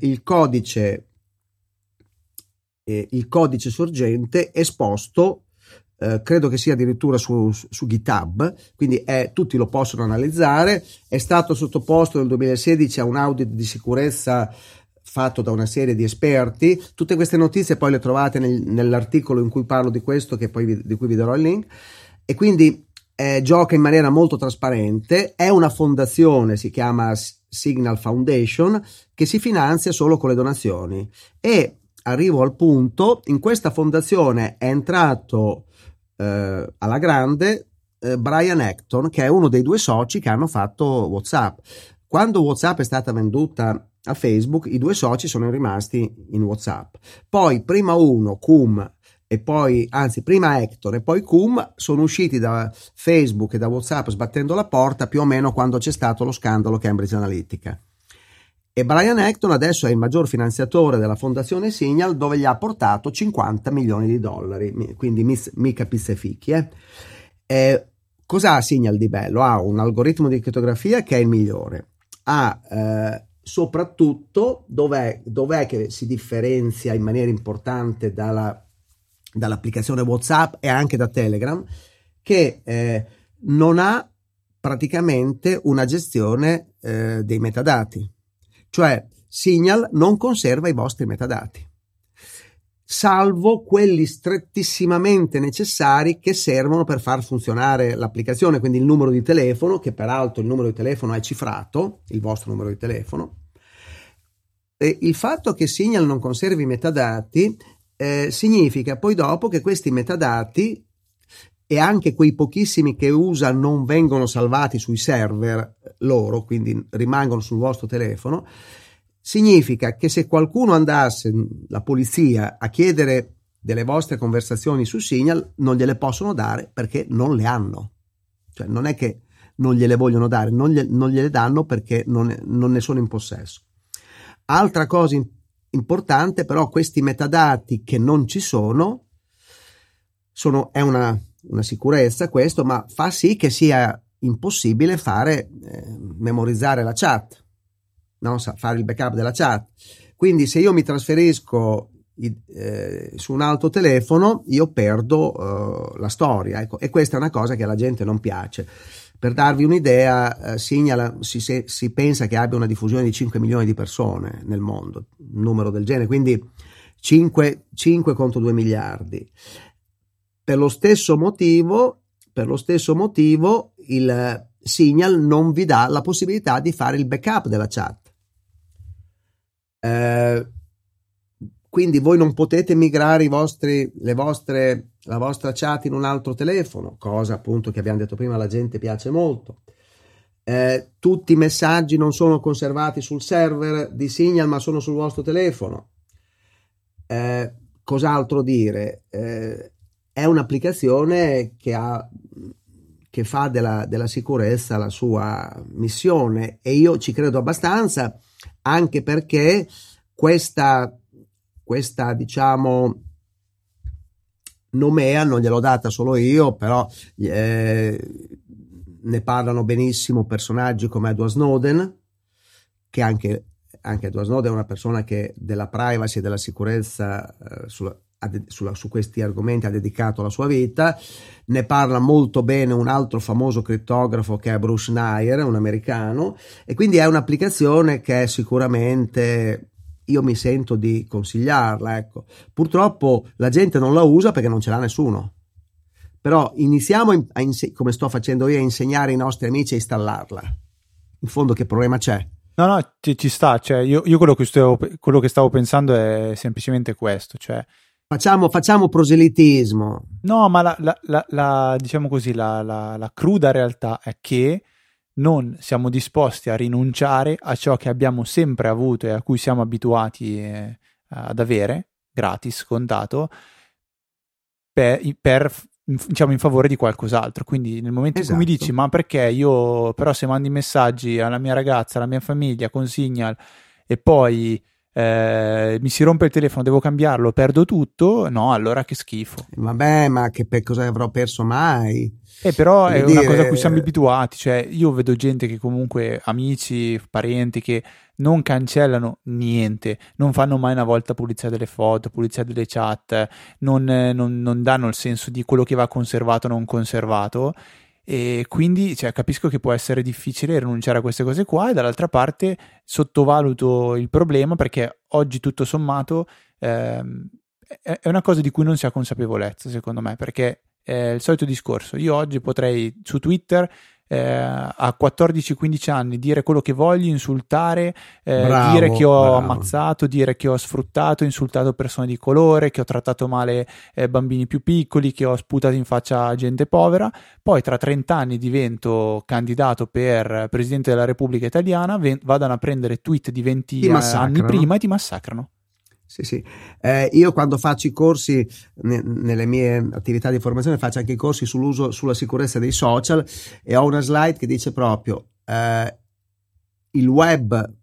il codice sorgente esposto. Credo che sia addirittura su GitHub, quindi tutti lo possono analizzare. È stato sottoposto nel 2016 a un audit di sicurezza fatto da una serie di esperti. Tutte queste notizie poi le trovate nell'articolo in cui parlo di questo, che poi di cui vi darò il link. E quindi gioca in maniera molto trasparente. È una fondazione, si chiama Signal Foundation, che si finanzia solo con le donazioni. E arrivo al punto: in questa fondazione è entrato alla grande Brian Acton, che è uno dei due soci che hanno fatto WhatsApp. Quando WhatsApp è stata venduta a Facebook, i due soci sono rimasti in WhatsApp. Poi prima uno, Koum, e poi, anzi prima Acton e poi Koum, sono usciti da Facebook e da WhatsApp sbattendo la porta più o meno quando c'è stato lo scandalo Cambridge Analytica. E Brian Acton adesso è il maggior finanziatore della fondazione Signal, dove gli ha portato $50 milioni, quindi mica pizze fichi. Cos'ha Signal di bello? Ha un algoritmo di crittografia che è il migliore. Ha soprattutto, dov'è che si differenzia in maniera importante dall'applicazione WhatsApp e anche da Telegram, che non ha praticamente una gestione dei metadati, cioè Signal non conserva i vostri metadati, salvo quelli strettissimamente necessari che servono per far funzionare l'applicazione, quindi il numero di telefono, che peraltro il numero di telefono è cifrato, il vostro numero di telefono. E il fatto che Signal non conservi i metadati significa poi dopo che questi metadati e anche quei pochissimi che usa non vengono salvati sui server loro, quindi rimangono sul vostro telefono. Significa che se qualcuno andasse, la polizia, a chiedere delle vostre conversazioni su Signal, non gliele possono dare perché non le hanno. Cioè non è che non gliele vogliono dare, non gliele danno perché non ne sono in possesso. Altra cosa importante però, questi metadati che non ci sono, è una sicurezza questo, ma fa sì che sia impossibile fare memorizzare la chat, no? Fare il backup della chat. Quindi se io mi trasferisco su un altro telefono, io perdo la storia, ecco. E questa è una cosa che alla gente non piace. Per darvi un'idea, Signal si pensa che abbia una diffusione di 5 milioni di persone nel mondo, un numero del genere, quindi 5 contro 2 miliardi. Per lo stesso motivo il Signal non vi dà la possibilità di fare il backup della chat. Quindi voi non potete migrare la vostra chat in un altro telefono, cosa appunto che abbiamo detto prima, la gente piace molto. Tutti i messaggi non sono conservati sul server di Signal, ma sono sul vostro telefono. Cos'altro dire? È un'applicazione che fa della sicurezza la sua missione, e io ci credo abbastanza, anche perché questa diciamo nomea non gliel'ho data solo io, però ne parlano benissimo personaggi come Edward Snowden, che anche Edward Snowden è una persona che della privacy e della sicurezza su questi argomenti ha dedicato la sua vita. Ne parla molto bene un altro famoso crittografo che è Bruce Schneier, un americano, e quindi è un'applicazione che è sicuramente, io mi sento di consigliarla, ecco. Purtroppo la gente non la usa perché non ce l'ha nessuno, però iniziamo come sto facendo io, a insegnare ai nostri amici a installarla. In fondo che problema c'è? No, ci sta, cioè io quello che stavo pensando è semplicemente questo, cioè Facciamo proselitismo. No, ma diciamo così, la cruda realtà è che non siamo disposti a rinunciare a ciò che abbiamo sempre avuto e a cui siamo abituati ad avere, gratis, scontato, per diciamo in favore di qualcos'altro. Quindi nel momento in cui mi dici, ma perché io però se mandi messaggi alla mia ragazza, alla mia famiglia con Signal e poi mi si rompe il telefono, devo cambiarlo, perdo tutto, no, allora che schifo. Vabbè, ma che cosa avrò perso mai? Però è una cosa a cui siamo abituati, cioè io vedo gente che comunque, amici, parenti, che non cancellano niente, non fanno mai una volta pulizia delle foto, pulizia delle chat, non danno il senso di quello che va conservato o non conservato, e quindi cioè, capisco che può essere difficile rinunciare a queste cose qua, e dall'altra parte sottovaluto il problema, perché oggi tutto sommato è una cosa di cui non si ha consapevolezza, secondo me, perché è il solito discorso. Io oggi potrei su Twitter a 14-15 anni dire quello che voglio, insultare, dire che ho ammazzato, dire che ho sfruttato, insultato persone di colore, che ho trattato male bambini più piccoli, che ho sputato in faccia gente povera. Poi tra 30 anni divento candidato per Presidente della Repubblica Italiana, vadano a prendere tweet di 20 anni prima e ti massacrano. Sì. Io quando faccio i corsi nelle mie attività di formazione, faccio anche i corsi sull'uso, sulla sicurezza dei social, e ho una slide che dice proprio il web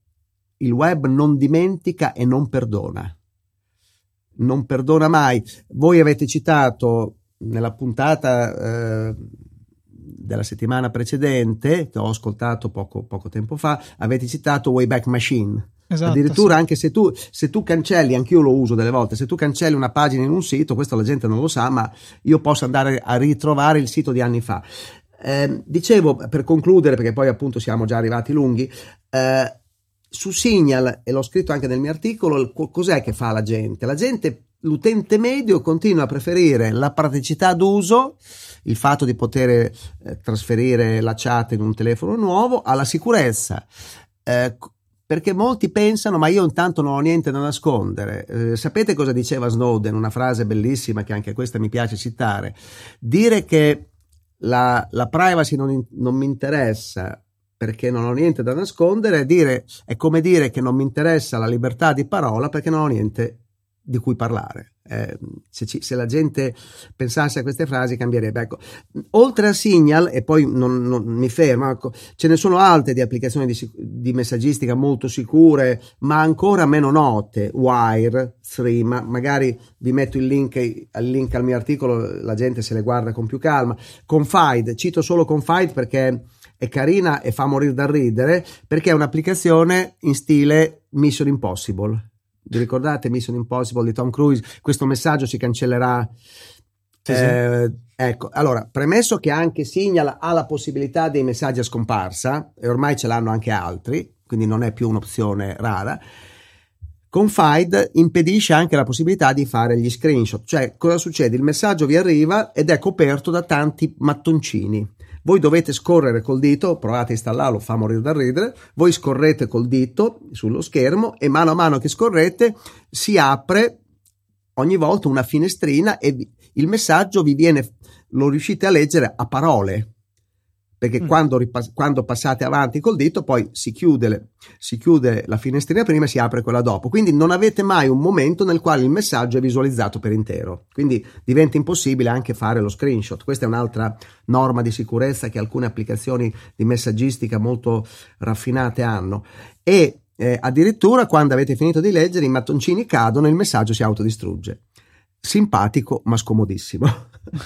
non dimentica e non perdona mai. Voi avete citato nella puntata della settimana precedente, che ho ascoltato poco tempo fa, avete citato Wayback Machine. Esatto, addirittura sì. Anche se tu cancelli, anch'io lo uso delle volte, se tu cancelli una pagina in un sito, questo la gente non lo sa, ma io posso andare a ritrovare il sito di anni fa. Dicevo, per concludere, perché poi appunto siamo già arrivati lunghi, su Signal, e l'ho scritto anche nel mio articolo, cos'è che fa la gente? La gente, l'utente medio, continua a preferire la praticità d'uso, il fatto di poter trasferire la chat in un telefono nuovo, alla sicurezza, perché molti pensano, ma io intanto non ho niente da nascondere. Sapete cosa diceva Snowden? Una frase bellissima che anche questa mi piace citare. Dire che la privacy non mi interessa perché non ho niente da nascondere è come dire che non mi interessa la libertà di parola perché non ho niente di cui parlare. Se la gente pensasse a queste frasi cambierebbe. Ecco, oltre a Signal, e poi non mi fermo, ecco, ce ne sono altre di applicazioni di messaggistica molto sicure ma ancora meno note: Wire, Stream, magari vi metto il link al mio articolo, la gente se le guarda con più calma. Confide, cito solo Confide perché è carina e fa morire dal ridere, perché è un'applicazione in stile Mission Impossible. Vi ricordate Mission Impossible di Tom Cruise? Questo messaggio si cancellerà. Sì, sì. Ecco, allora, premesso che anche Signal ha la possibilità dei messaggi a scomparsa, e ormai ce l'hanno anche altri, quindi non è più un'opzione rara, Confide impedisce anche la possibilità di fare gli screenshot. Cioè, cosa succede? Il messaggio vi arriva ed è coperto da tanti mattoncini. Voi dovete scorrere col dito, provate a installarlo, fa morire dal ridere. Voi scorrete col dito sullo schermo e mano a mano che scorrete si apre ogni volta una finestrina e il messaggio vi viene, lo riuscite a leggere a parole, perché quando passate avanti col dito poi si chiude la finestrina prima e si apre quella dopo, quindi non avete mai un momento nel quale il messaggio è visualizzato per intero, quindi diventa impossibile anche fare lo screenshot. Questa è un'altra norma di sicurezza che alcune applicazioni di messaggistica molto raffinate hanno, e addirittura quando avete finito di leggere i mattoncini cadono e il messaggio si autodistrugge. Simpatico ma scomodissimo.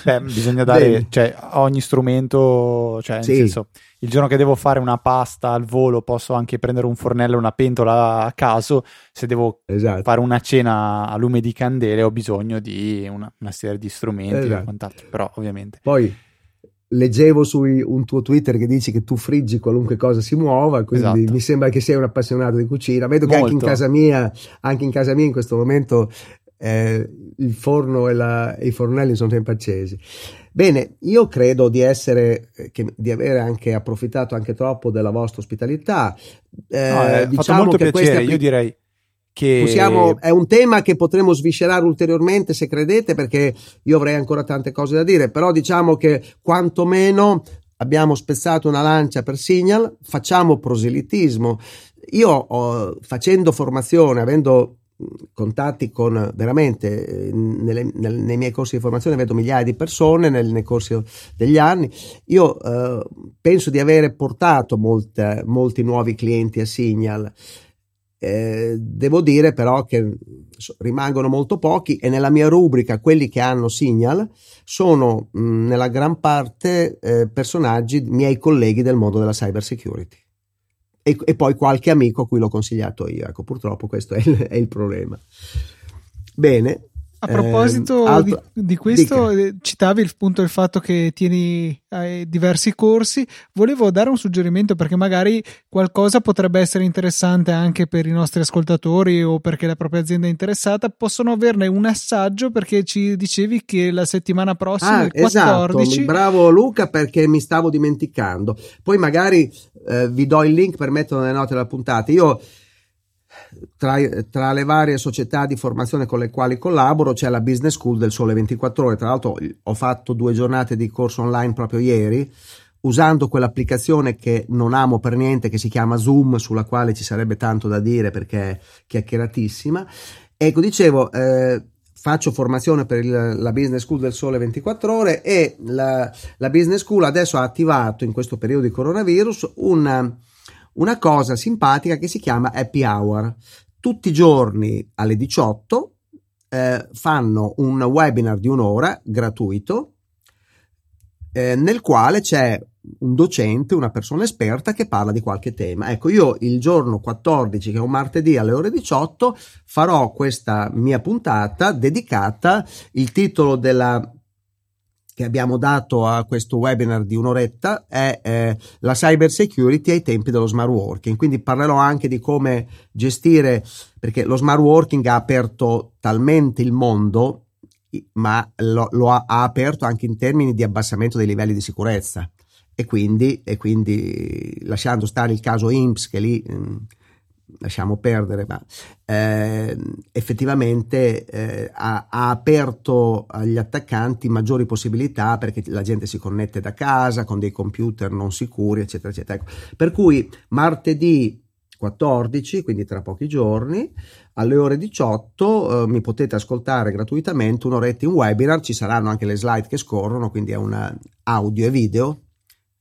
Beh, bisogna dare, cioè, ogni strumento, cioè, sì. Nel senso, il giorno che devo fare una pasta al volo posso anche prendere un fornello, una pentola a caso. Se devo fare una cena a lume di candele ho bisogno di una serie di strumenti e quant'altro, però ovviamente. Poi leggevo su un tuo Twitter che dici che tu friggi qualunque cosa si muova, quindi mi sembra che sei un appassionato di cucina. Vedo che anche in casa mia in questo momento il forno e i fornelli sono sempre accesi. Bene, io credo di avere anche approfittato anche troppo della vostra ospitalità. Diciamo molto che piacere, io direi che è un tema che potremo sviscerare ulteriormente se credete, perché io avrei ancora tante cose da dire, però diciamo che quantomeno abbiamo spezzato una lancia per Signal. Facciamo proselitismo. Io facendo formazione, avendo contatti con veramente nei miei corsi di formazione vedo migliaia di persone nei corsi degli anni, io penso di avere portato molti nuovi clienti a Signal. Devo dire però che rimangono molto pochi, e nella mia rubrica quelli che hanno Signal sono nella gran parte personaggi, miei colleghi del mondo della cyber security. E poi qualche amico a cui l'ho consigliato io. Ecco, purtroppo questo è il problema. Bene. A proposito di questo, citavi il fatto che tieni diversi corsi. Volevo dare un suggerimento, perché magari qualcosa potrebbe essere interessante anche per i nostri ascoltatori, o perché la propria azienda è interessata, possono averne un assaggio, perché ci dicevi che la settimana prossima, il 14. Esatto. Bravo Luca, perché mi stavo dimenticando. Poi magari vi do il link per metterlo nelle note della puntata. Io tra le varie società di formazione con le quali collaboro c'è la Business School del Sole 24 Ore. Tra l'altro ho fatto 2 giornate di corso online proprio ieri, usando quell'applicazione che non amo per niente, che si chiama Zoom, sulla quale ci sarebbe tanto da dire perché è chiacchieratissima. Ecco, dicevo, faccio formazione per la Business School del Sole 24 Ore, e la Business School adesso ha attivato, in questo periodo di coronavirus, una cosa simpatica che si chiama Happy Hour. Tutti i giorni alle 18 fanno un webinar di un'ora gratuito, nel quale c'è un docente, una persona esperta che parla di qualche tema. Ecco, io il giorno 14, che è un martedì alle ore 18, farò questa mia puntata dedicata, il titolo della che abbiamo dato a questo webinar di un'oretta è la cyber security ai tempi dello smart working. Quindi parlerò anche di come gestire, perché lo smart working ha aperto talmente il mondo, ma lo ha aperto anche in termini di abbassamento dei livelli di sicurezza, e quindi lasciando stare il caso INPS, che lì lasciamo perdere, ma effettivamente ha aperto agli attaccanti maggiori possibilità, perché la gente si connette da casa con dei computer non sicuri, eccetera eccetera. Ecco, per cui martedì 14, quindi tra pochi giorni, alle ore 18 mi potete ascoltare gratuitamente un'oretta in webinar. Ci saranno anche le slide che scorrono, quindi è un audio e video.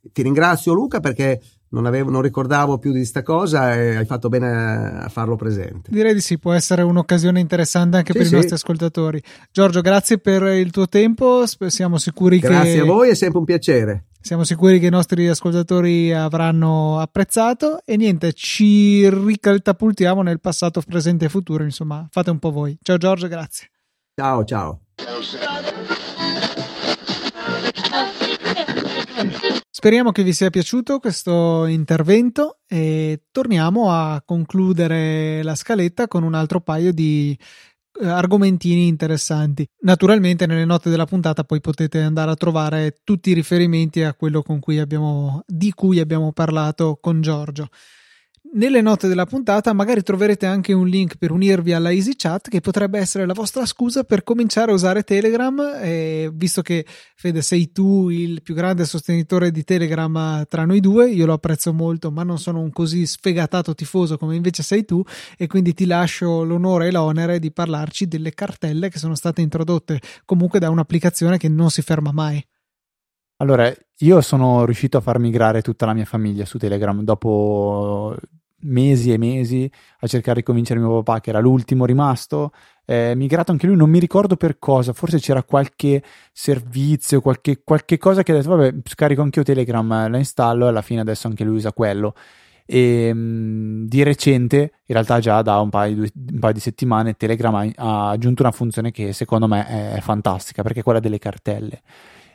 Ti ringrazio Luca, perché non ricordavo più di sta cosa e hai fatto bene a farlo presente. Direi di sì, può essere un'occasione interessante anche per i nostri ascoltatori. Giorgio, grazie per il tuo tempo, siamo sicuri grazie a voi, è sempre un piacere. Siamo sicuri che i nostri ascoltatori avranno apprezzato, e niente, ci ricatapultiamo nel passato, presente e futuro, insomma, fate un po' voi. Ciao Giorgio, grazie. Ciao, ciao. Speriamo che vi sia piaciuto questo intervento e torniamo a concludere la scaletta con un altro paio di argomentini interessanti. Naturalmente nelle note della puntata poi potete andare a trovare tutti i riferimenti a quello di cui abbiamo parlato con Giorgio. Nelle note della puntata magari troverete anche un link per unirvi alla Easy Chat, che potrebbe essere la vostra scusa per cominciare a usare Telegram, visto che Fede sei tu il più grande sostenitore di Telegram tra noi due. Io lo apprezzo molto, ma non sono un così sfegatato tifoso come invece sei tu, e quindi ti lascio l'onore e l'onere di parlarci delle cartelle che sono state introdotte comunque da un'applicazione che non si ferma mai. Allora, io sono riuscito a far migrare tutta la mia famiglia su Telegram dopo mesi e mesi a cercare di convincere mio papà, che era l'ultimo rimasto, migrato anche lui, non mi ricordo per cosa, forse c'era qualche servizio, qualche cosa che ha detto vabbè, scarico anche io Telegram, la installo, e alla fine adesso anche lui usa quello. E di recente, in realtà già da un paio di settimane, Telegram ha aggiunto una funzione che secondo me è fantastica, perché è quella delle cartelle.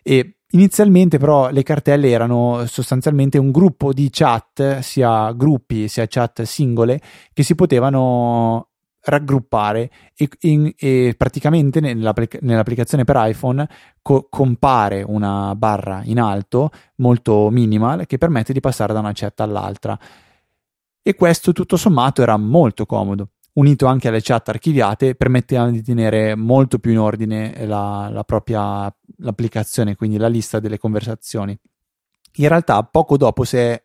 E inizialmente però le cartelle erano sostanzialmente un gruppo di chat, sia gruppi sia chat singole, che si potevano raggruppare e praticamente nell'applicazione per iPhone compare una barra in alto molto minimal che permette di passare da una chat all'altra, e questo tutto sommato era molto comodo, unito anche alle chat archiviate, permettevano di tenere molto più in ordine l'applicazione, quindi la lista delle conversazioni. In realtà poco dopo si è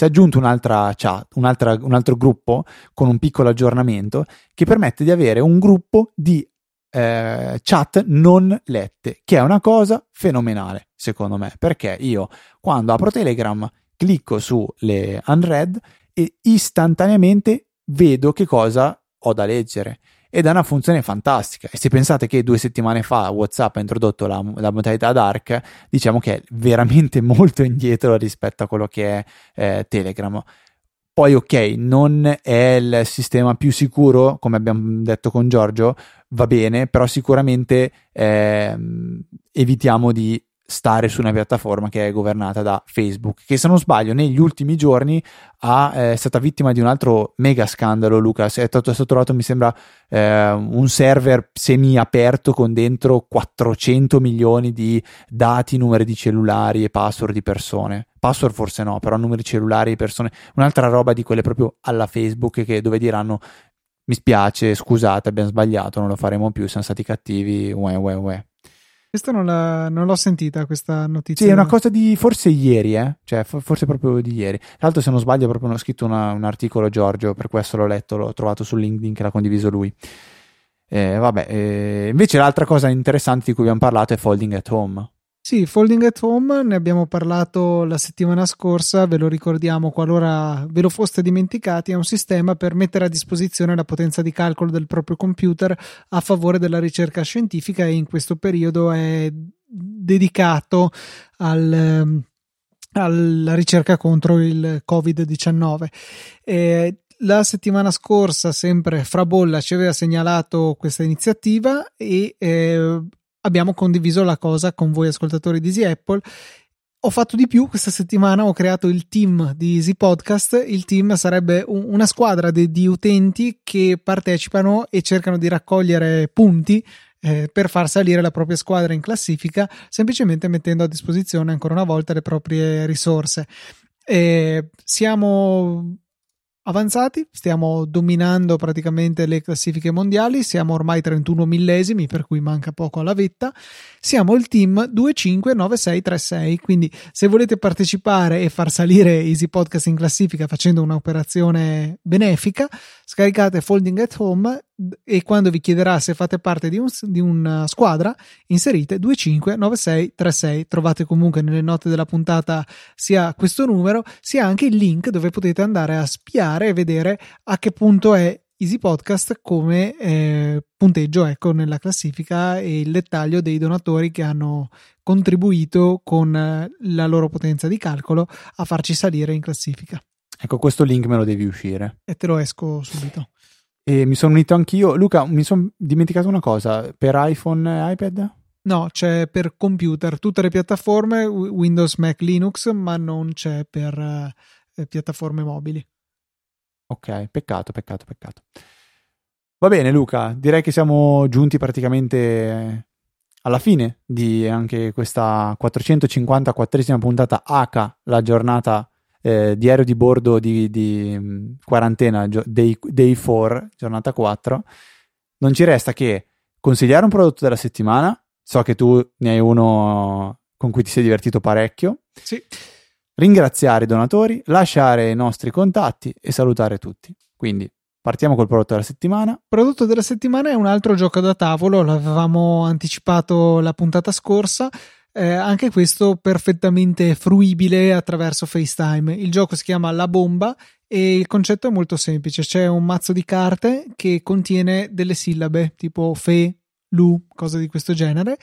aggiunto un'altra chat, un altro gruppo, con un piccolo aggiornamento che permette di avere un gruppo di chat non lette, che è una cosa fenomenale secondo me, perché io quando apro Telegram clicco sulle unread e istantaneamente vedo che cosa ho da leggere, ed è una funzione fantastica. E se pensate che 2 settimane fa WhatsApp ha introdotto la modalità dark, diciamo che è veramente molto indietro rispetto a quello che è Telegram. Poi ok, non è il sistema più sicuro, come abbiamo detto con Giorgio, va bene, però sicuramente evitiamo di stare su una piattaforma che è governata da Facebook, che se non sbaglio negli ultimi giorni è stata vittima di un altro mega scandalo, Luca. È stato trovato, mi sembra, un server semi aperto con dentro 400 milioni di dati, numeri di cellulari e password di persone. Password forse no, però numeri cellulari e persone, un'altra roba di quelle proprio alla Facebook, che dove diranno mi spiace, scusate, abbiamo sbagliato, non lo faremo più, siamo stati cattivi, uè. Questa non l'ho sentita, questa notizia. Sì, è una cosa di forse ieri, cioè forse proprio di ieri. Tra l'altro, se non sbaglio, proprio non ho scritto un articolo Giorgio, per questo l'ho letto, l'ho trovato su LinkedIn che l'ha condiviso lui. Invece l'altra cosa interessante di cui abbiamo parlato è Folding at Home. Sì, Folding at Home ne abbiamo parlato la settimana scorsa, ve lo ricordiamo qualora ve lo foste dimenticati. È un sistema per mettere a disposizione la potenza di calcolo del proprio computer a favore della ricerca scientifica, e in questo periodo è dedicato al alla ricerca contro il Covid-19. La settimana scorsa, sempre Frabolla ci aveva segnalato questa iniziativa e abbiamo condiviso la cosa con voi ascoltatori di Easy Apple. Ho fatto di più questa settimana, ho creato il team di Easy Podcast. Il team sarebbe una squadra di utenti che partecipano e cercano di raccogliere punti per far salire la propria squadra in classifica, semplicemente mettendo a disposizione ancora una volta le proprie risorse. Siamo avanzati, stiamo dominando praticamente le classifiche mondiali, siamo ormai 31 millesimi, per cui manca poco alla vetta. Siamo il team 259636, quindi se volete partecipare e far salire Easy Podcast in classifica facendo un'operazione benefica, scaricate Folding at Home e quando vi chiederà se fate parte di una squadra inserite 259636. Trovate comunque nelle note della puntata sia questo numero sia anche il link dove potete andare a spiare e vedere a che punto è Easy Podcast come punteggio, ecco, nella classifica, e il dettaglio dei donatori che hanno contribuito con la loro potenza di calcolo a farci salire in classifica. Ecco, questo link me lo devi uscire e te lo esco subito. E mi sono unito anch'io. Luca, mi sono dimenticato una cosa. Per iPhone e iPad? No, c'è per computer, tutte le piattaforme, Windows, Mac, Linux, ma non c'è per piattaforme mobili. Ok, peccato. Va bene Luca, direi che siamo giunti praticamente alla fine di anche questa 454esima puntata H, la giornata diario di bordo di quarantena, day 4, giornata 4. Non ci resta che consigliare un prodotto della settimana. So che tu ne hai uno con cui ti sei divertito parecchio. Sì. Ringraziare i donatori, lasciare i nostri contatti e salutare tutti. Quindi partiamo col prodotto della settimana. Il prodotto della settimana è un altro gioco da tavolo, l'avevamo anticipato la puntata scorsa. Anche questo perfettamente fruibile attraverso FaceTime. Il gioco si chiama La Bomba e il concetto è molto semplice: c'è un mazzo di carte che contiene delle sillabe tipo fe, lu, cose di questo genere,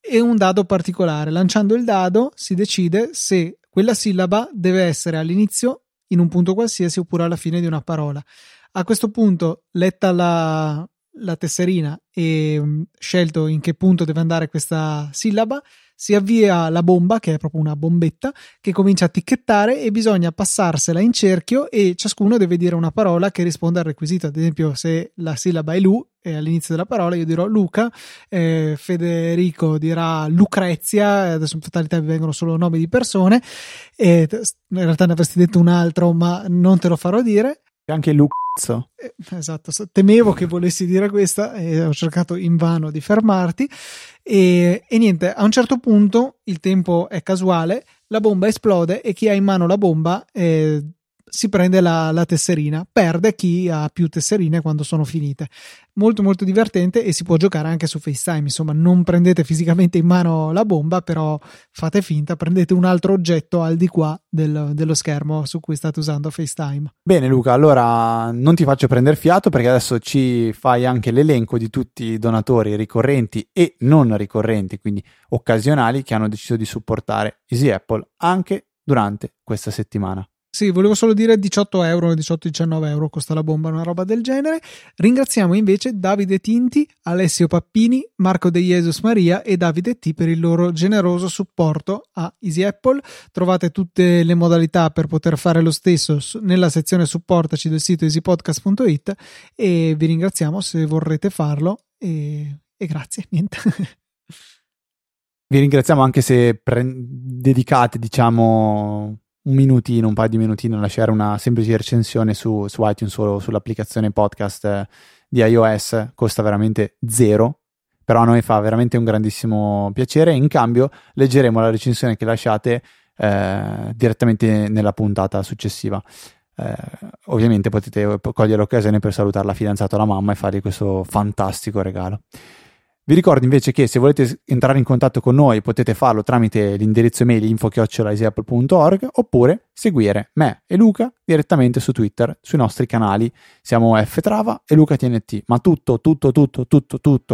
e un dado particolare. Lanciando il dado si decide se quella sillaba deve essere all'inizio in un punto qualsiasi oppure alla fine di una parola. A questo punto, letta la tesserina e scelto in che punto deve andare questa sillaba, si avvia la bomba, che è proprio una bombetta che comincia a ticchettare e bisogna passarsela in cerchio e ciascuno deve dire una parola che risponde al requisito. Ad esempio, se la sillaba è Lu e all'inizio della parola io dirò Luca, Federico dirà Lucrezia, adesso in totalità vi vengono solo nomi di persone, in realtà ne avresti detto un altro ma non te lo farò dire. E anche Lucazzo. Esatto, temevo che volessi dire questa e ho cercato invano di fermarti e niente, a un certo punto il tempo è casuale, la bomba esplode e chi ha in mano la bomba si prende la tesserina, perde chi ha più tesserine quando sono finite. Molto molto divertente e si può giocare anche su FaceTime, insomma non prendete fisicamente in mano la bomba, però fate finta, prendete un altro oggetto al di qua dello schermo su cui state usando FaceTime. Bene Luca, allora non ti faccio prendere fiato perché adesso ci fai anche l'elenco di tutti i donatori ricorrenti e non ricorrenti, quindi occasionali, che hanno deciso di supportare Easy Apple anche durante questa settimana. Sì, volevo solo dire 18€, 18-19 euro costa la bomba, una roba del genere. Ringraziamo invece Davide Tinti, Alessio Pappini, Marco De Jesus Maria e Davide T per il loro generoso supporto a Easy Apple. Trovate tutte le modalità per poter fare lo stesso nella sezione supportaci del sito easypodcast.it e vi ringraziamo se vorrete farlo e grazie, niente. Vi ringraziamo anche se dedicate, diciamo, un paio di minutini a lasciare una semplice recensione su iTunes o sull'applicazione podcast di iOS. Costa veramente zero, però a noi fa veramente un grandissimo piacere. In cambio leggeremo la recensione che lasciate direttamente nella puntata successiva. Ovviamente potete cogliere l'occasione per salutare la fidanzata o la mamma e fargli questo fantastico regalo. Vi ricordo invece che se volete entrare in contatto con noi potete farlo tramite l'indirizzo email info@easyapple.org oppure seguire me e Luca direttamente su Twitter, sui nostri canali. Siamo ftrava e lucatnt, ma tutto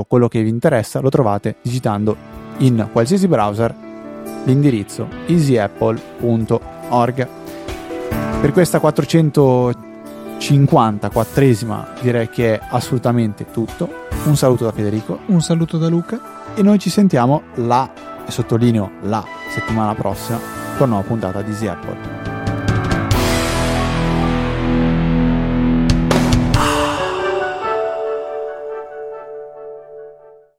quello che vi interessa lo trovate digitando in qualsiasi browser l'indirizzo easyapple.org. Per questa 454esima direi che è assolutamente tutto. Un saluto da Federico, un saluto da Luca, e noi ci sentiamo la settimana prossima con una nuova puntata di Easy Apple.